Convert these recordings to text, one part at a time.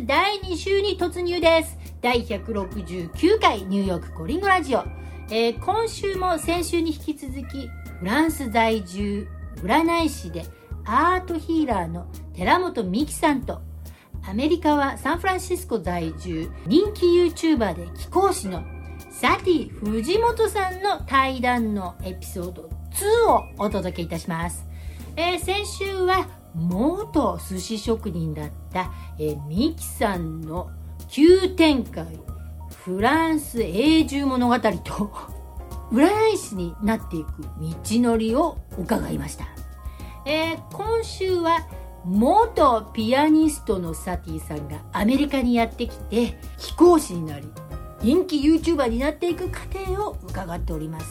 月第2週に突入です。第169回ニューヨークコリンゴラジオ。今週も先週に引き続き、フランス在住、占い師でアートヒーラーの寺本美希さんと、アメリカはサンフランシスコ在住、人気 YouTuber で貴公子のサティ藤本さんの対談のエピソード2をお届けいたします。先週は元寿司職人だった美希さんの急展開フランス永住物語と占い師になっていく道のりを伺いました。今週は元ピアニストのサティさんがアメリカにやってきて貴公子になり人気 YouTuber になっていく過程を伺っております。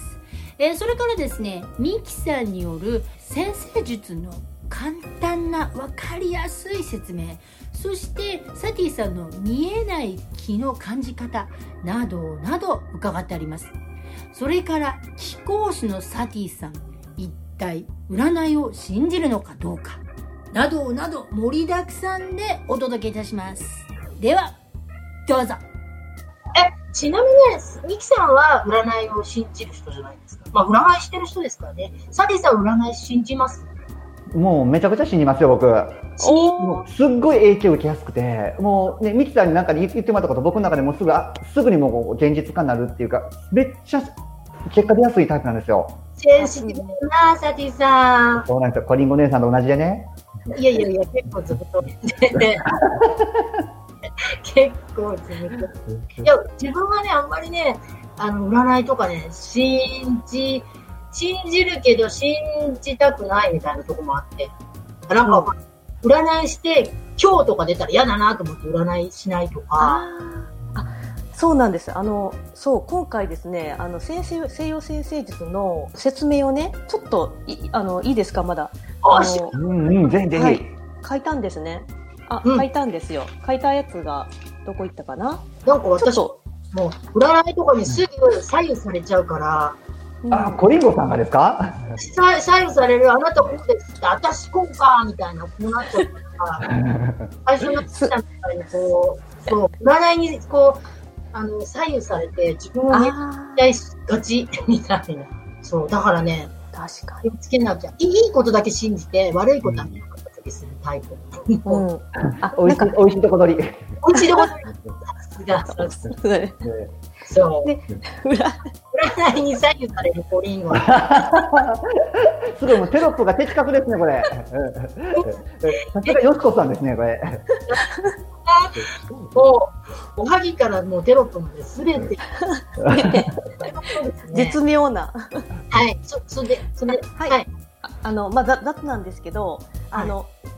それからですね、ミキさんによる占星術の簡単な分かりやすい説明、そしてサティさんの見えない気の感じ方などなど伺ってあります。それから貴公子のサティさん、一体占いを信じるのかどうかなどなど盛りだくさんでお届けいたします。ではどうぞ。ちなみにミキさんは占いを信じる人じゃないですか。まあ占いしてる人ですからね。サティさん占い信じます？もうめちゃくちゃ信じますよ、僕。もうすっごい影響を受けやすくて、もうね、ミキさんに何か言ってもらったこと、僕の中でもすぐにもう現実化になるっていうか、めっちゃ結果出やすいタイプなんですよ。センシティブな、サティさん。そうなんですよ、コリンゴ姉さんと同じでね。いやいやいや、結構ずっと。結構ずっと。いや、自分はね、あんまりね、占いとかね、信じるけど信じたくないみたいなとこもあって、なんか占いして今日とか出たら嫌だなと思って占いしないとか。そうなんです。そう今回ですね、西洋占星術の説明をね、ちょっと いいですか、まだ書いたんですね。書いたんですよ。書いたやつがどこ行ったかな。なんか私もう占いとかにすぐ左右されちゃうから、コリンゴさんがですか？左右される、あなたこうですって、私こうかみたいな、こうなっちゃうから最初の月さんみたいにそう占いに左右されて自分をねガチみたいな。そうだからね、確かに気をつけなきゃ、いいことだけ信じて悪いことはなかっただけするタイプ。おいしいとこ取り。おいしいとこ取り。そうで占いに左右されるコリンゴ。すごい、もうテロップが的確ですね、これ。さすがよしこさんですね、これ。おはぎからもうテロップまで全て絶妙な。はい、それではい。雑なんですけど、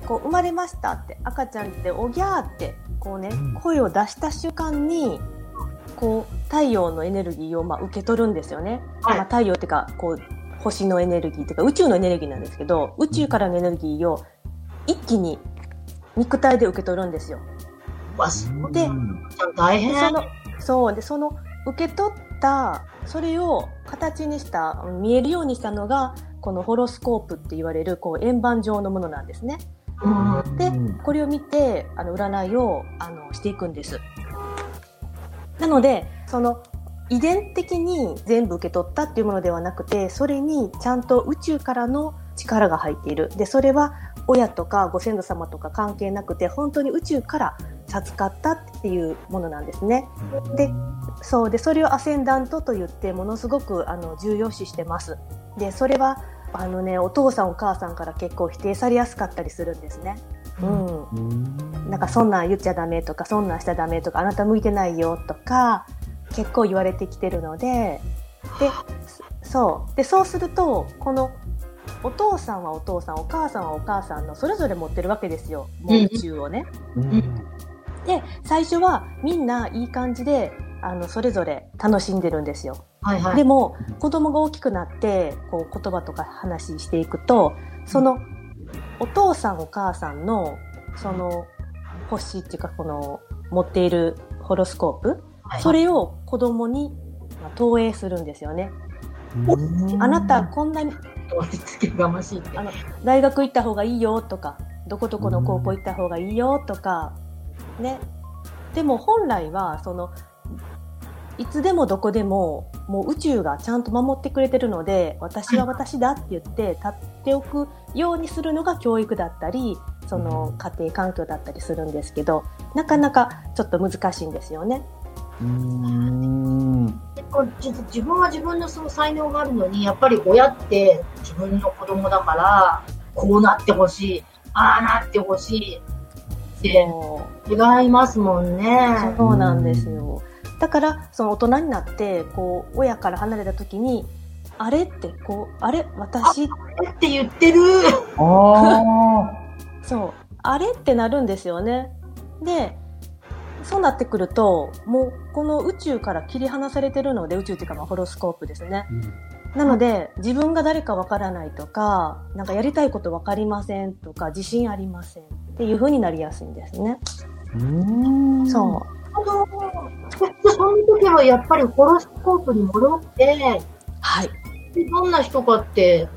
こう生まれましたって赤ちゃんっておぎゃーってこうね、声を出した瞬間に。こう太陽のエネルギーを受け取るんですよね。太陽っていうかこう星のエネルギーっていうか宇宙のエネルギーなんですけど、宇宙からのエネルギーを一気に肉体で受け取るんですよ。で、大変。その受け取ったそれを形にした見えるようにしたのがこのホロスコープって言われるこう円盤状のものなんですね。で、これを見て占いをしていくんです。なので、その遺伝的に全部受け取ったっていうものではなくて、それにちゃんと宇宙からの力が入っている。で、それは親とかご先祖様とか関係なくて、本当に宇宙から授かったっていうものなんですね。で、それをアセンダントと言って、ものすごく重要視してます。で、それはお父さんお母さんから結構否定されやすかったりするんですね。なんかそんなん言っちゃダメとか、そんなんしちゃダメとか、あなた向いてないよとか結構言われてきてるので、そうするとこのお父さんはお父さん、お母さんはお母さんのそれぞれ持ってるわけですよ、もう宇宙をね。で、最初はみんないい感じでそれぞれ楽しんでるんですよ。でも子供が大きくなってこう言葉とか話していくと、そのお父さんお母さんのその星っていうかこの持っているホロスコープ、それを子供に投影するんですよね。あなたこんなに大学行った方がいいよとか、どこどこの高校行った方がいいよとかね、でも本来はそのいつでもどこでももう宇宙がちゃんと守ってくれてるので、私は私だって言って立っておくようにするのが教育だったり、その家庭環境だったりするんですけど、なかなかちょっと難しいんですよね。自分は自分のその才能があるのに、やっぱり親って自分の子供だからこうなってほしい、ああなってほしいって違いますもんね。そうなんですよ。だからその大人になってこう親から離れた時に、あれってこう、あれ私って言ってるそう、あれってなるんですよね。でそうなってくると、もうこの宇宙から切り離されてるので、宇宙っていうかまあホロスコープですね、なので自分が誰かわからないとか、なんかやりたいことわかりませんとか、自信ありませんっていう風になりやすいんですね。そうそういう時はやっぱりホロスコープに戻って、はい、でどんな人かって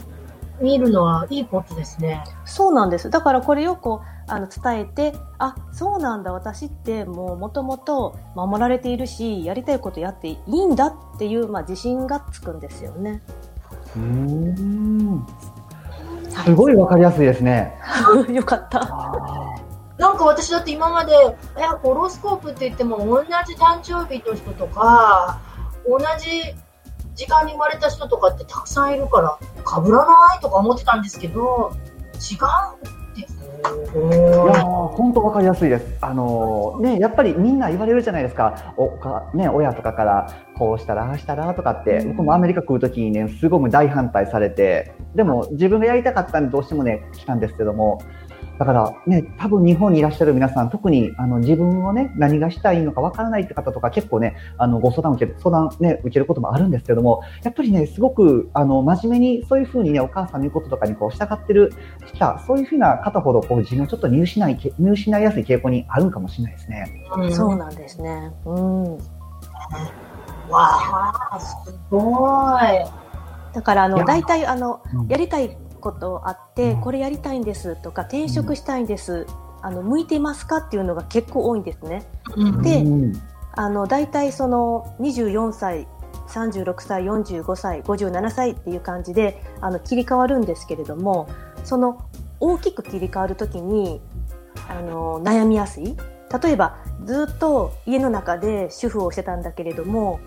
見るのはいいことですね。そうなんです。だからこれをこう伝えて、あ、そうなんだ、私ってもともと守られているし、やりたいことやっていいんだっていう、まあ、自信がつくんですよね。すごいわかりやすいですね。よかった。なんか私だって今までホロスコープって言っても、同じ誕生日の人とか同じ時間に生まれた人とかってたくさんいるから被らないとか思ってたんですけど、違うんですよ。いや本当分かりやすいです。ね、やっぱりみんな言われるじゃないですか、親とかからこうしたらああしたらとかって。僕もアメリカ来るときにね、すごく大反対されて、でも自分がやりたかったんでどうしてもね来たんですけども、だからね、多分日本にいらっしゃる皆さん、特に自分をね、何がしたいのかわからないって方とか、結構ね、ご相談ね、受けることもあるんですけども、やっぱりね、すごく真面目にそういうふうにね、お母さんの言うこととかにこう従ってる人、そういうふうな方ほどこう自分をちょっと見失いやすい傾向にあるんかもしれないですね。そうなんですね。わあ、すごい。だから大体やりたいことあって、これやりたいんですとか、転職したいんです、向いてますかっていうのが結構多いんですね。で、だいたいその24歳、36歳、45歳、57歳っていう感じで切り替わるんですけれども、その大きく切り替わるときに悩みやすい。例えばずっと家の中で主婦をしてたんだけれども、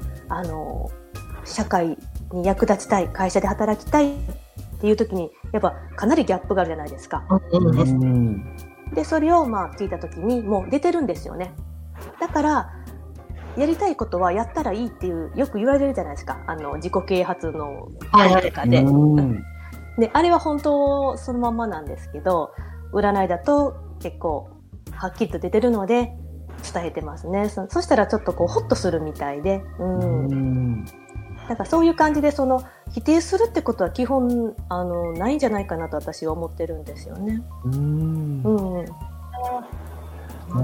社会に役立ちたい、会社で働きたいっていう時にやっぱかなりギャップがあるじゃないですか。でそれをまあ聞いた時にもう出てるんですよね。だからやりたいことはやったらいいっていうよく言われるじゃないですか、自己啓発の会とかで、であれは本当そのまんまなんですけど、占いだと結構はっきりと出てるので伝えてますね。 そしたらちょっとこうホッとするみたいで、だからそういう感じでその否定するってことは基本ないんじゃないかなと私は思ってるんですよね。も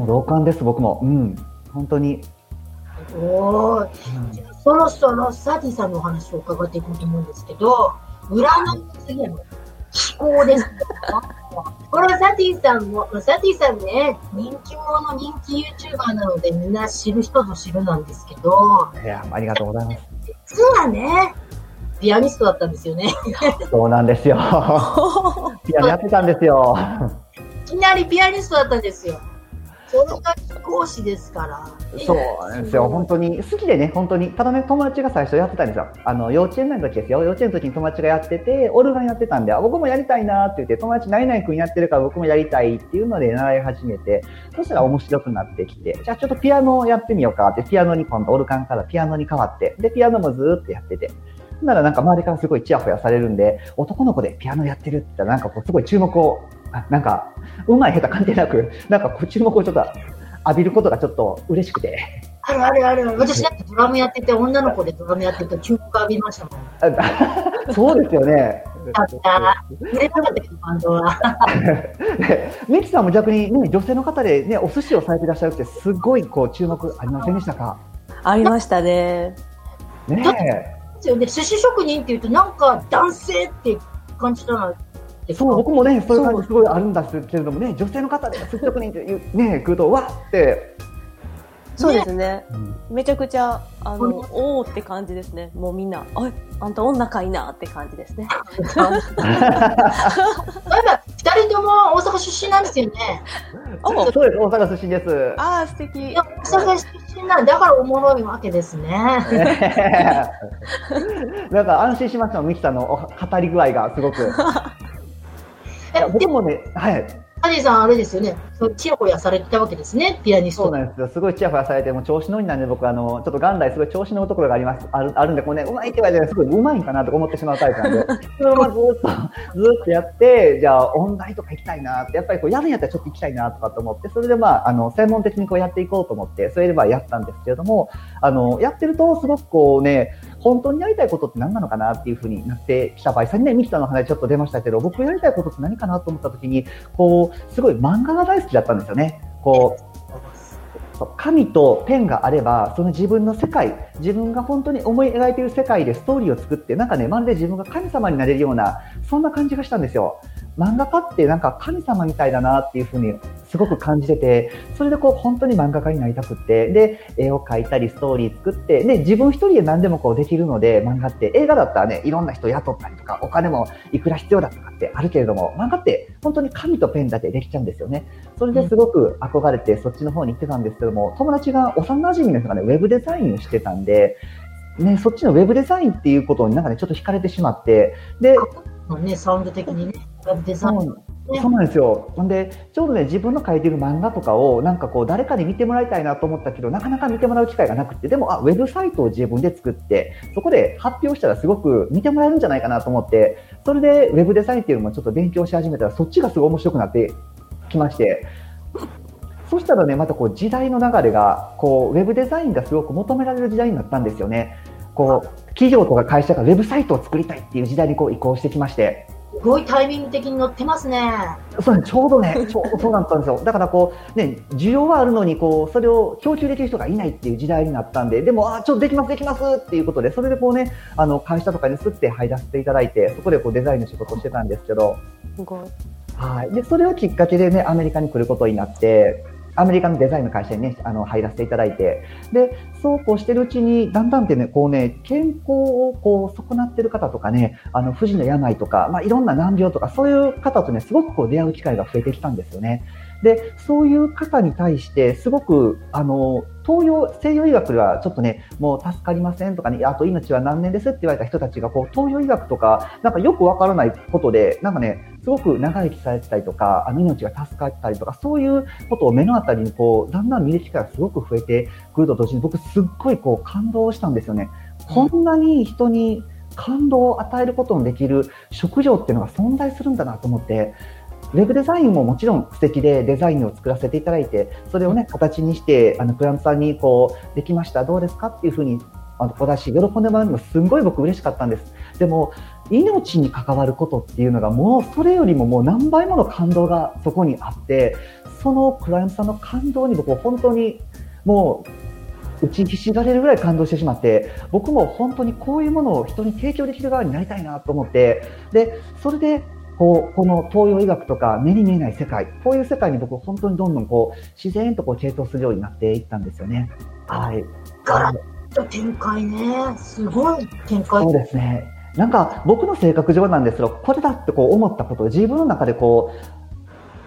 う同感です、僕も。本当に。そろそろサティさんのお話を伺っていこうと思うんですけど、占いの次は気候です。これはサティさんね、人気 YouTuber なのでみんな知る人ぞ知るなんですけど、いやありがとうございます。実はね、ピアニストだったんですよね。そうなんですよ。ピアノやってたんですよ。いきなりピアニストだったんですよ。それが講師ですから。そうなんですよ。本当に好きでね、本当に。ただね、友達が最初やってたんですよ。幼稚園の時ですよ。幼稚園の時に友達がやってて、オルガンやってたんで、僕もやりたいなって言って、友達何々君やってるから僕もやりたいっていうので習い始めて、そしたら面白くなってきて、じゃあちょっとピアノをやってみようかって、ピアノに今度オルガンからピアノに変わって、でピアノもずーっとやってて。ならなんか周りからすごいチヤホヤされるんで、男の子でピアノやってるって言ったらなんかこうすごい注目を、なんか上手い下手関係なく、なんかこう注目をちょっと浴びることがちょっと嬉しくて。ある。私だってドラムやってて、女の子でドラムやってて注目浴びましたもん。そうですよね。ミキさんも逆に、ね、女性の方で、ね、お寿司をされていらっしゃるってすごいこう注目ありませんでしたか？ありましたね。ねえ。で寿司職人っていうとなんか男性って感じじゃないですか。そう、僕もねそういう感じすごいあるんだけれどもね、女性の方で寿司職人っていうね来るとわってそうですね、うん、めちゃくちゃおーって感じですね。もうみんなあんた女かいなって感じですね。2人とも大阪出身なんですよね。そうです、大阪出身です。あー素敵。いや大阪出身なんだからおもろいわけですね。なんか安心しました。ミキさんの語り具合がすごく。僕もね、はいハリーさんあれですよね、チヤホヤされてたわけですね、ピアニスト。そうなんですよ、すごいチヤホヤされて、もう調子乗りなんで、僕ちょっと元来すごい調子乗るところがあるんで、こうね、うまいって言われてすごいうまいかなと思ってしまうタイプなんで、そのままずっとやって、じゃあ音大とか行きたいなって、やっぱりこうやるんやったらちょっと行きたいなとかと思って、それでまあ専門的にこうやっていこうと思って、それでまあやったんですけれども、やってるとすごくこうね、本当にやりたいことって何なのかなっていう風になってきた場合、さっきねミキさんの話ちょっと出ましたけど、僕やりたいことって何かなと思った時に、こうすごい漫画が大好きだったんですよね。こう紙とペンがあれば、その自分の世界、自分が本当に思い描いている世界でストーリーを作って、なんかね、まるで自分が神様になれるような、そんな感じがしたんですよ。漫画家ってなんか神様みたいだなっていう風にすごく感じてて、それでこう本当に漫画家になりたくって、で絵を描いたりストーリー作って、で自分一人で何でもこうできるので、漫画って、映画だったらね、いろんな人雇ったりとかお金もいくら必要だとかってあるけれども、漫画って本当に紙とペンだけできちゃうんですよね。それですごく憧れてそっちの方に行ってたんですけども、友達が幼馴染の人がねウェブデザインをしてたんでね、そっちのウェブデザインっていうことになんかねちょっと惹かれてしまって、でね、サウンド的にね、デザイン、そうなんですよ。でちょうどね、自分の描いてる漫画とかをなんかこう誰かに見てもらいたいなと思ったけど、なかなか見てもらう機会がなくて、でもウェブサイトを自分で作って、そこで発表したらすごく見てもらえるんじゃないかなと思って、それでウェブデザインっていうのもちょっと勉強し始めたら、そっちがすごい面白くなってきまして、そしたらね、またこう時代の流れがこうウェブデザインがすごく求められる時代になったんですよね。こう企業とか会社がウェブサイトを作りたいっていう時代にこう移行してきまして、すごいタイミング的に乗ってますね。そうちょうどね、そうだったんですよ。だからこうね、需要はあるのにこうそれを供給できる人がいないっていう時代になったんで、でもちょっとできますっていうことで、それでこうね、会社とかにすって入らせていただいて、そこでこうデザインの仕事をしてたんですけど、すごい。はい。でそれをきっかけでね、アメリカに来ることになって。アメリカのデザインの会社にね、入らせていただいて、で、そうこうしてるうちに、だんだんってね、こうね、健康をこう、損なってる方とかね、不治の病とか、まあ、いろんな難病とか、そういう方とね、すごくこう、出会う機会が増えてきたんですよね。で、そういう方に対して、すごく、西洋医学ではちょっとね、もう助かりませんとかね、あと命は何年ですって言われた人たちが、こう、東洋医学とか、なんかよくわからないことで、なんかね、すごく長生きされてたりとか、命が助かったりとか、そういうことを目の当たりにこうだんだん見る機会がすごく増えてくると同時に、僕すっごいこう感動したんですよね。こんなに人に感動を与えることのできる職業っていうのが存在するんだなと思って、ウェブデザインももちろん素敵でデザインを作らせていただいて、それをね形にしてクライアントさんにこうできましたどうですかっていうふうに私喜んでもらうのもすごい僕嬉しかったんです。でも命に関わることっていうのが、もうそれよりももう何倍もの感動がそこにあって、そのクライアントさんの感動に僕は本当にもう打ちひしがれるぐらい感動してしまって、僕も本当にこういうものを人に提供できる側になりたいなと思って、でそれでこの東洋医学とか目に見えない世界、こういう世界に僕は本当にどんどんこう自然とこう傾倒するようになっていったんですよね。はい。ガラッと展開ね、すごい展開。そうですね。なんか僕の性格上なんですけど、これだってこう思ったことを自分の中でこ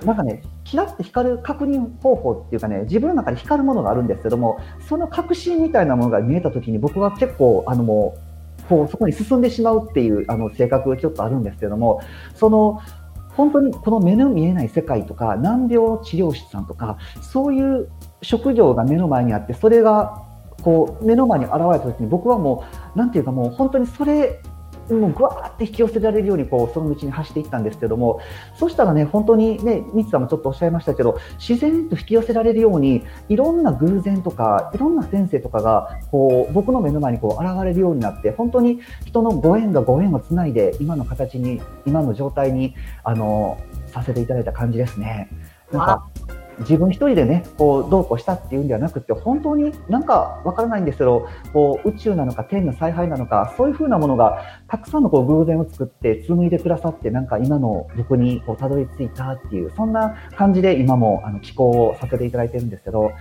うなんかね、キラッと光る確認方法っていうかね、自分の中で光るものがあるんですけども、その確信みたいなものが見えた時に僕は結構もうこうそこに進んでしまうっていう性格がちょっとあるんですけども、その本当にこの目の見えない世界とか難病治療室さんとかそういう職業が目の前にあって、それがこう目の前に現れた時に僕はもうなんていうか、もう本当にそれもうぐわーって引き寄せられるようにこうその道に走っていったんですけども、そしたらね本当にね、ミツさんもちょっとおっしゃいましたけど、自然と引き寄せられるようにいろんな偶然とかいろんな先生とかがこう僕の目の前にこう現れるようになって、本当に人のご縁がご縁をつないで今の形に今の状態にさせていただいた感じですね。なんか自分一人でねこうどうこうしたっていうんではなくて、本当になんかわからないんですけど、こう宇宙なのか天の采配なのか、そういう風なものがたくさんのこう偶然を作って紡いでくださって、なんか今の僕にこうたどり着いたっていう、そんな感じで今も寄稿をさせていただいてるんですけど、はい、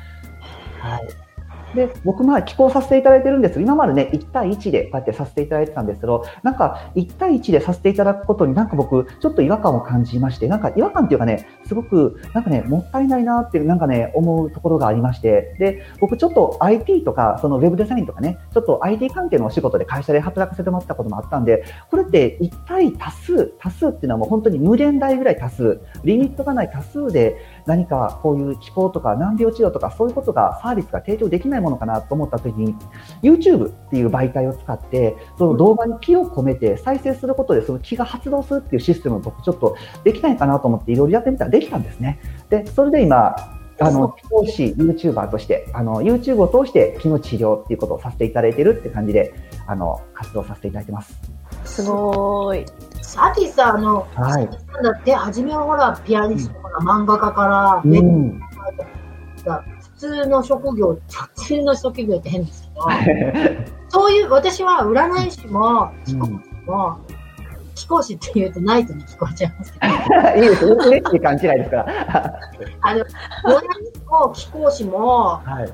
で僕まあ寄稿させていただいてるんですけど、今までね1対1でこうやってさせていただいてたんですけど、なんか1対1でさせていただくことになんか僕ちょっと違和感を感じまして、なんか違和感っていうかね、すごくなんかねもったいないなってなんかね思うところがありまして、で僕ちょっと IT とかそのウェブデザインとかね、ちょっと IT 関係のお仕事で会社で働かせてもらったこともあったんで、これって1対多数っていうのはもう本当に無限大ぐらい多数、リミットがない多数で何かこういう気候とか難病治療とかそういうことがサービスが提供できないものかなと思った時に、 YouTube っていう媒体を使ってその動画に気を込めて再生することでその気が発動するっていうシステムを僕ちょっとできないかなと思っていろいろやってみたらできたんですね。でそれで今気候師 YouTuber としてYouTube を通して気の治療っていうことをさせていただいてるって感じで活動させていただいてます。すごーい。アーティストはい、なんだって初めはほらピアニストから、漫画家から、ね、普通の職業って変ですけどそういう、私は占い師も気候師も、気候師って言うとナイトに聞こえちゃいますけどいいですよ、嬉しい感じないですから占い師も気候師も、は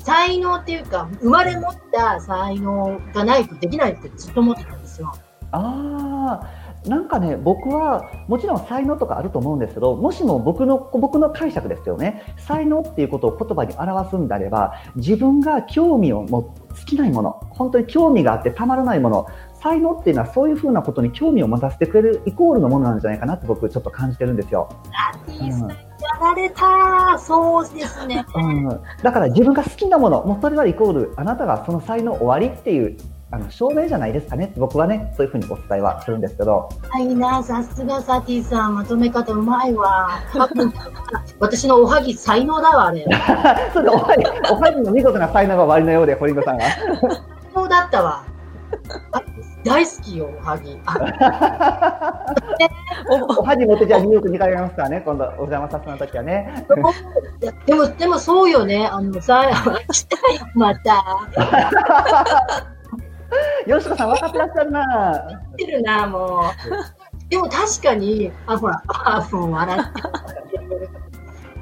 い、才能っていうか生まれ持った才能がないとできないってずっと思ってたんですよ。なんかね、僕はもちろん才能とかあると思うんですけど、もしも僕の解釈ですよね、才能っていうことを言葉に表すんであれば、自分が興味を尽きないもの、本当に興味があってたまらないもの、才能っていうのはそういうふうなことに興味を持たせてくれるイコールのものなんじゃないかなって僕ちょっと感じてるんですよ。やられた。そうですね、だから自分が好きなもの、もうそれはイコールあなたがその才能終わりっていう証明じゃないですかね。僕はねそういうふうにお伝えはするんですけど。はいな、さすがサティさん、まとめ方うまいわ私のおはぎ才能だわあれそれおはぎの見事な才能が終わりのようで堀子さんがそうだったわ、大好きよおはぎおはぎ持ってじゃあニューヨークに行かれますからね、今度お邪魔させの時はねでもそうよね、さまたよしこさん分かってらっしゃるな。知ってるなもう。でも確かにほらもう笑って。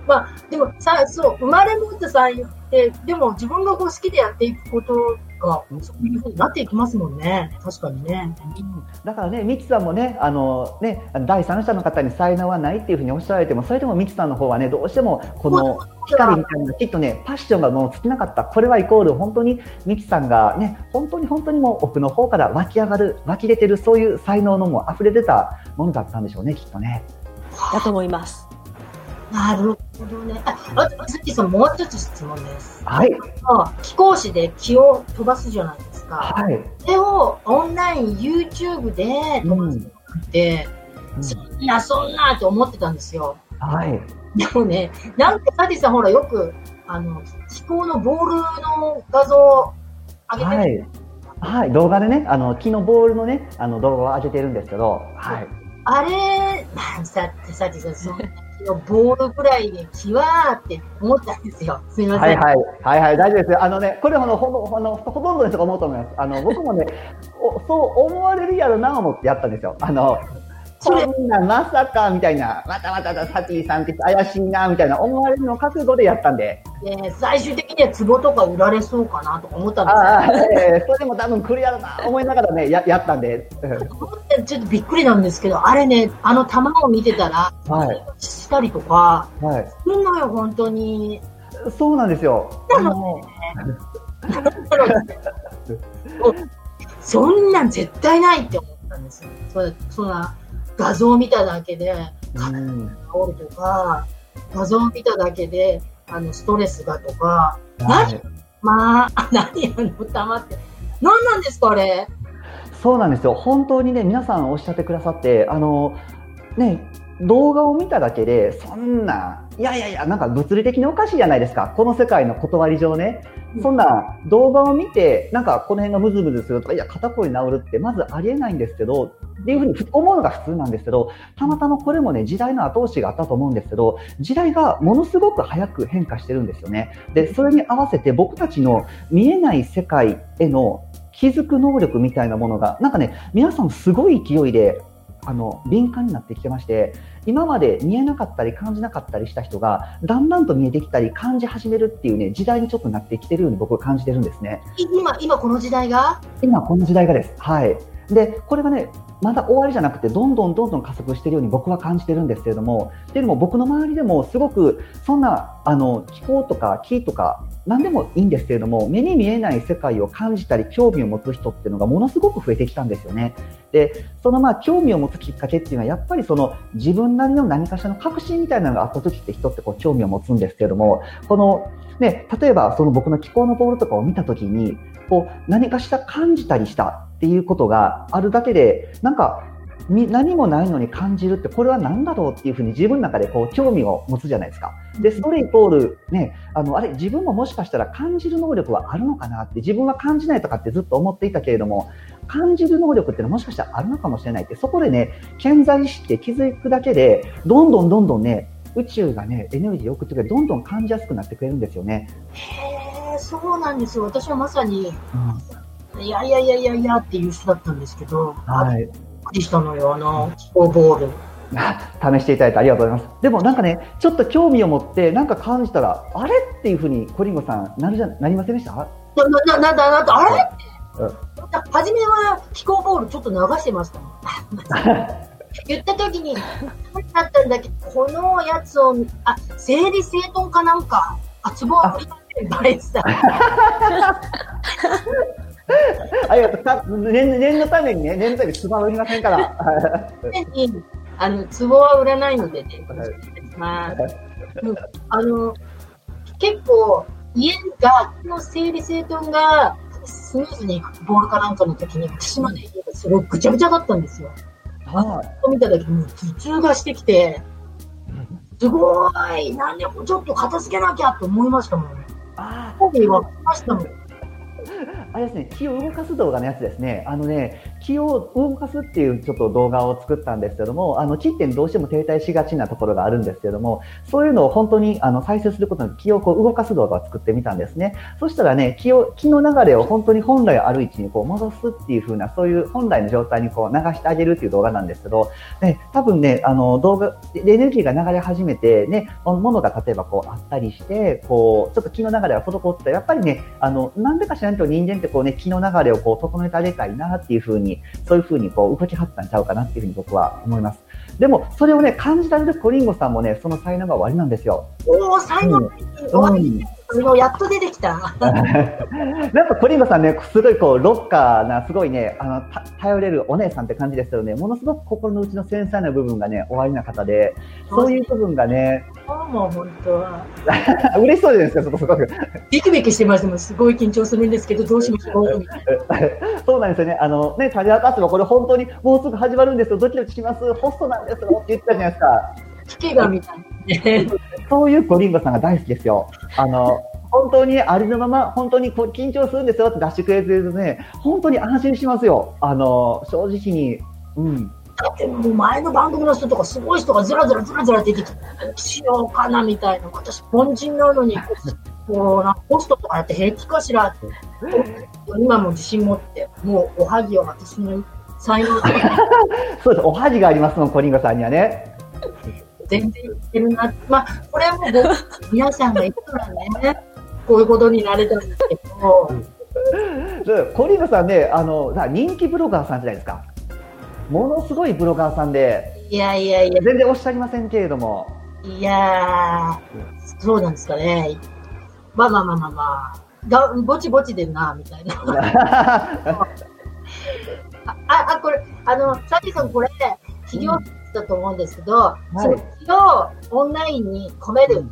まあでもさ、そう生まれ持った才能ってでも自分がこう好きでやっていくことがそういう風になっていきますもんね。確かにね。だからねみちさんもねね第三者の方に才能はないっていう風におっしゃられても、それでもみちさんの方はねどうしてもこの光みたいなきっとねパッションがもう尽きなかった。これはイコール本当にみちさんがね本当にもう奥の方から湧き出てる、そういう才能のもう溢れ出たものだったんでしょうね、きっとね。だと思います。なるほどね。さっきさんもう一つ質問です。はい。気候師で気を飛ばすじゃないですか。はい。それをオンライン YouTube で飛ばすって、そんなと思ってたんですよ。はい。でもね、なんかサディさんほらよく気候のボールの画像を上げてる、はい、はい、動画でね木のボールのね動画を上げてるんですけど、はい、あれサディさんそんな木のボールぐらいで気はって思ったんですよ。すみません。はいはい、はいはい、大丈夫ですよ。これほとんどの人が思うと思います。僕もねそう思われるやろな思ってやったんですよ。そんなまさかみたいな、またサティさんって怪しいなみたいな思われるの覚悟でやったんで、最終的には壺とか売られそうかなとか思ったんですよ。それでも多分来るやろな思いながらね やったんでちょっとびっくりなんですけど、あれね玉を見てたら、はい、したりとかするのよ本当に。そうなんですよ。そんなん絶対ないって思ったんですよ。そんな画像を見ただけで治るとか、画像を見ただけでストレスがとか、何玉って何なんですかあれ。そうなんですよ。本当にね皆さんおっしゃってくださってね動画を見ただけでそんないやいやいやなんか物理的におかしいじゃないですか、この世界の断り上ね。そんな動画を見てなんかこの辺がムズムズするとか、いや肩こり治るってまずありえないんですけどっていうふうに思うのが普通なんですけど、たまたまこれもね時代の後押しがあったと思うんですけど、時代がものすごく早く変化してるんですよね。でそれに合わせて僕たちの見えない世界への気づく能力みたいなものがなんかね皆さんすごい勢いで敏感になってきてまして、今まで見えなかったり感じなかったりした人がだんだんと見えてきたり感じ始めるっていうね、時代にちょっとなってきてるように僕は感じてるんですね。今この時代がです。はい。でこれがねまだ終わりじゃなくてどんどん加速しているように僕は感じてるんですけれども、でも僕の周りでもすごくそんな気候とか木とか何でもいいんですけれども、目に見えない世界を感じたり興味を持つ人っていうのがものすごく増えてきたんですよね。でその興味を持つきっかけっていうのはやっぱりその自分なりの何かしらの確信みたいなのがあった時って人ってこう興味を持つんですけれども、このね、例えばその僕の気候のボールとかを見た時にこう何かしら感じたりしたっていうことがあるだけで、なんか何もないのに感じるってこれは何だろうっていうふうに自分の中でこう興味を持つじゃないですか。でそれイコール、ね、あれ自分ももしかしたら感じる能力はあるのかなって、自分は感じないとかってずっと思っていたけれども、感じる能力ってのはもしかしたらあるのかもしれないって、そこでね顕在して気づくだけでどんどんね宇宙がねエネルギーを送ってくれ、どんどん感じやすくなってくれるんですよね。へー、そうなんですよ。私はまさに、いやっていう人だったんですけど、はい、びっくりしたのよ、気候ボール試していただいてありがとうございます。でもなんかねちょっと興味を持ってなんか感じたらあれっていうふうにコリンゴさんなりませんでした？なんだあれ、初めは気候ボールちょっと流してました言った時にだったんだけど、このやつを整理整頓かなんかツボはバレてたありがとう。念のためにね、念のためにツボは売りませんからツボは売らないのでね、結構家がの整理整頓がスムーズにいくボールかなんかの時に、私まで家がすごいぐちゃぐちゃだったんですよ。見ただけでもう頭痛がしてきて、すごいなんでちょっと片付けなきゃと思いましたもんね。あれですね、気を動かす動画のやつですね。気を動かすっていうちょっと動画を作ったんですけども、気ってどうしても停滞しがちなところがあるんですけども、そういうのを本当に再生することに気をこう動かす動画を作ってみたんですね。そしたらね、気の流れを本当に本来ある位置にこう戻すっていう風な、そういう本来の状態にこう流してあげるっていう動画なんですけど、ね、多分ね動画でエネルギーが流れ始めてね、物が例えばこうあったりしてこうちょっと気の流れが滞ってやっぱりねなんでか知らんけど人間ってこうね気の流れをこう整えてあげたいなっていう風に、そういう風にこう動きはったんちゃうかなっていう風に僕は思います。でもそれをね感じられるコリンゴさんもね、その才能が終わりなんですよ。おー、才能が終わり、それをやっと出てきたなんかコリンゴさんね、すごいこうロッカーな、すごいね頼れるお姉さんって感じですけどね、ものすごく心の内の繊細な部分がね終わりな方で、そういう部分がねもう本当は嬉しそうじゃないですか。すごくビクビクしてます。すごい緊張するんですけどどうしましょうそうなんですよね。ね、タジアカツもこれ本当にもうすぐ始まるんですよ、ドキドキします、ホストなんですよって言ったじゃないですか。引きがみたいねそういうコリンゴさんが大好きですよ。本当にありのまま、本当に緊張するんですよって出してくれてるとね、本当に安心しますよ。正直に、うん。だってもう前の番組の人とかすごい人がずら出てきて、しようかなみたいな、私凡人なのにこうなホストとかやって平気かしらって今も自信持って、もうおはぎを私の才能そうです、おはぎがありますもん、コリンゴさんにはね全然いってるな、これはもう皆さんがいくらねこういうことになれたんですけど、コリンゴさんね人気ブロガーさんじゃないですか。ものすごいブロガーさんで、いや全然おっしゃりませんけれども、いやーそうなんですかね、まあぼちぼちでんなみたいなこれサキさんこれ企業だと思うんですけど、それをオンラインに込める、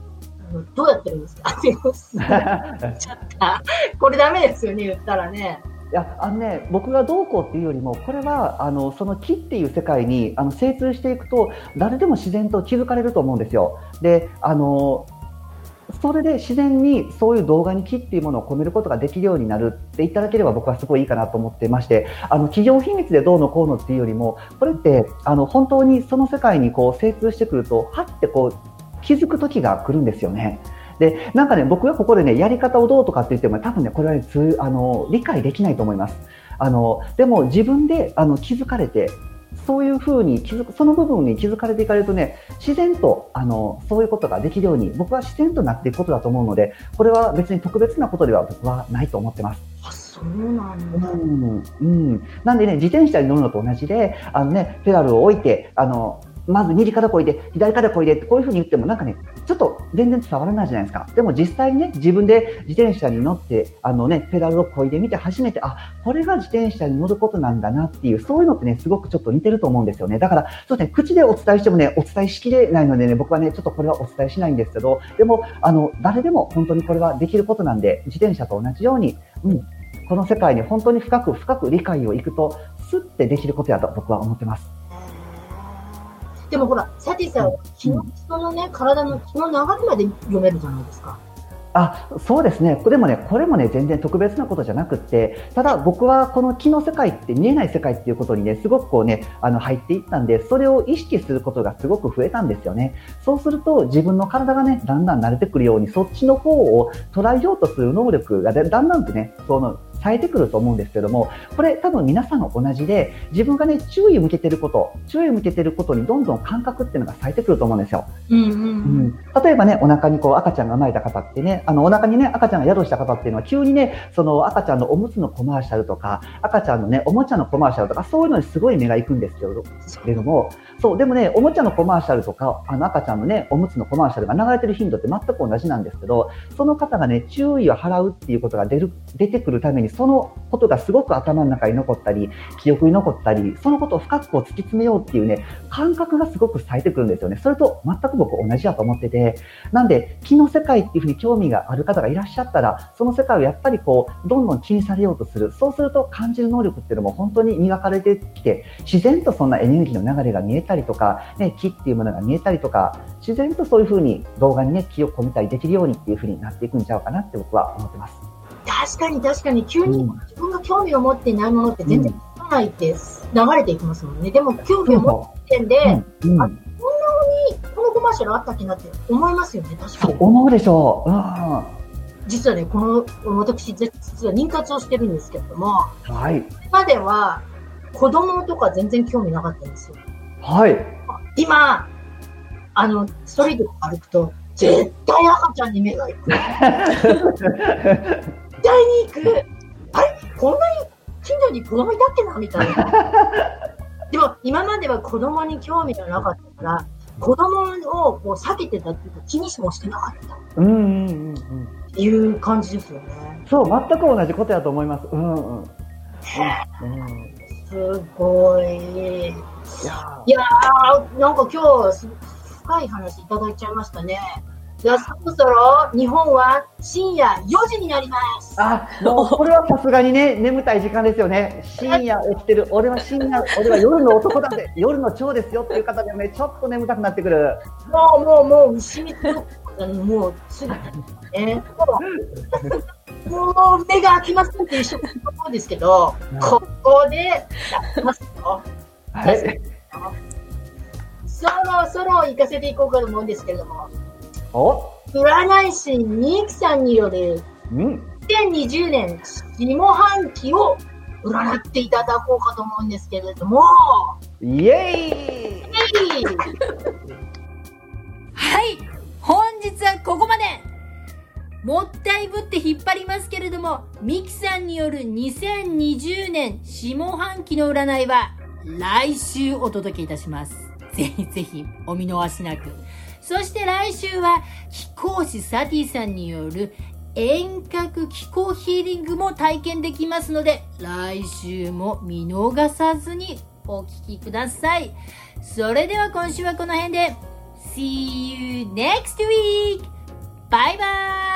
どうやってるんですかちょっとこれダメですよね言ったらね。いやね、僕がどうこうっていうよりも、これはその気っていう世界に精通していくと誰でも自然と気づかれると思うんですよ。でそれで自然にそういう動画に気っていうものを込めることができるようになるっていただければ僕はすごいいいかなと思ってまして、企業秘密でどうのこうのっていうよりも、これって本当にその世界にこう精通してくるとはってこう気づく時が来るんですよね。でなんかね、僕がここでねやり方をどうとかって言っても多分ねこれは、ね、理解できないと思います。でも自分で気づかれて、そういうふうにその部分に気づかれていかれるとね、自然とそういうことができるように僕は自然となっていくことだと思うので、これは別に特別なことでは僕はないと思ってます。あ、そうなんだ。なんでね、自転車に乗るのと同じでペダルを置いてまず右からこいで左からこいでってこういうふうに言ってもなんかねちょっと全然伝わらないじゃないですか。でも実際にね、自分で自転車に乗ってペダルをこいでみて初めてこれが自転車に乗ることなんだなっていう、そういうのってねすごくちょっと似てると思うんですよね。だからそうですね、口でお伝えしてもねお伝えしきれないのでね、僕はねちょっとこれはお伝えしないんですけど、でも誰でも本当にこれはできることなんで、自転車と同じようにこの世界に本当に深く深く理解をいくとスッてできることだと僕は思ってます。でもほら、サティさんは気の人のね、体の気の流れまで読めるじゃないですか。そうですね。でもね、これもね、全然特別なことじゃなくって、ただ僕はこの気の世界って見えない世界っていうことにね、すごくこうね、入っていったんで、それを意識することがすごく増えたんですよね。そうすると自分の体がね、だんだん慣れてくるように、そっちの方を捉えようとする能力がだんだんとね、冴えてくると思うんですけども、これ多分皆さん同じで、自分がね注意を向けてることにどんどん感覚っていうのが冴えてくると思うんですよ。例えばね、お腹にこう赤ちゃんが生まれた方ってね、お腹にね赤ちゃんが宿した方っていうのは急にね、その赤ちゃんのおむつのコマーシャルとか赤ちゃんのねおもちゃのコマーシャルとか、そういうのにすごい目がいくんですけれども、そうでもね、おもちゃのコマーシャルとか赤ちゃんのねおむつのコマーシャルが流れてる頻度って全く同じなんですけど、その方がね注意を払うっていうことが出てくるために、そのことがすごく頭の中に残ったり記憶に残ったり、そのことを深く突き詰めようっていうね感覚がすごく冴えてくるんですよね。それと全く僕同じだと思ってて、なんで気の世界っていうふうに興味がある方がいらっしゃったら、その世界をやっぱりこうどんどん気にされようとする。そうすると感じる能力っていうのも本当に磨かれてきて、自然とそんなエネルギーの流れが見えたりとか、ね、気っていうものが見えたりとか、自然とそういうふうに動画にね気を込めたりできるようにっていうふうになっていくんちゃうかなって僕は思ってます。確かに急に自分が興味を持っていないものって全然聞かないって流れていきますもんね。でも興味を持ってんで、こんなにこのコマーシャルあったっけなって思いますよね。確かに思うでしょう。実はね、私実は妊活をしてるんですけれども、今では子供とか全然興味なかったんですよ。今ストリート歩くと絶対赤ちゃんに目がいく。絶対に行く。あれ、こんなに近所に子供いたっけなみたいな。でも今までは子供に興味がなかったから、子供をこう避けてたっていうか気にもしてなかった。っていう感じですよね。そう、全く同じことだと思います。すごい。いやー、なんか今日深い話いただいちゃいましたね。じゃあそろそろ日本は深夜4時になります。もうこれはさすがにね眠たい時間ですよね。深夜起きてる俺は夜の男だって夜の蝶ですよっていう方でもねちょっと眠たくなってくる。もう牛肉もうすぐもう目が開きますって一緒に思うんですけど、ここで出ますよ。そろそろ行かせていこうかと思うんですけれども、占い師ニークさんによる2020年下半期を占っていただこうかと思うんですけれども、イエーイ。はい、本日はここまで。もったいぶって引っ張りますけれども、ミキさんによる2020年下半期の占いは来週お届けいたします。ぜひぜひお見逃しなく。そして来週は気功師サティさんによる遠隔気功ヒーリングも体験できますので、来週も見逃さずにお聞きください。それでは今週はこの辺で See you next week! バイバイ!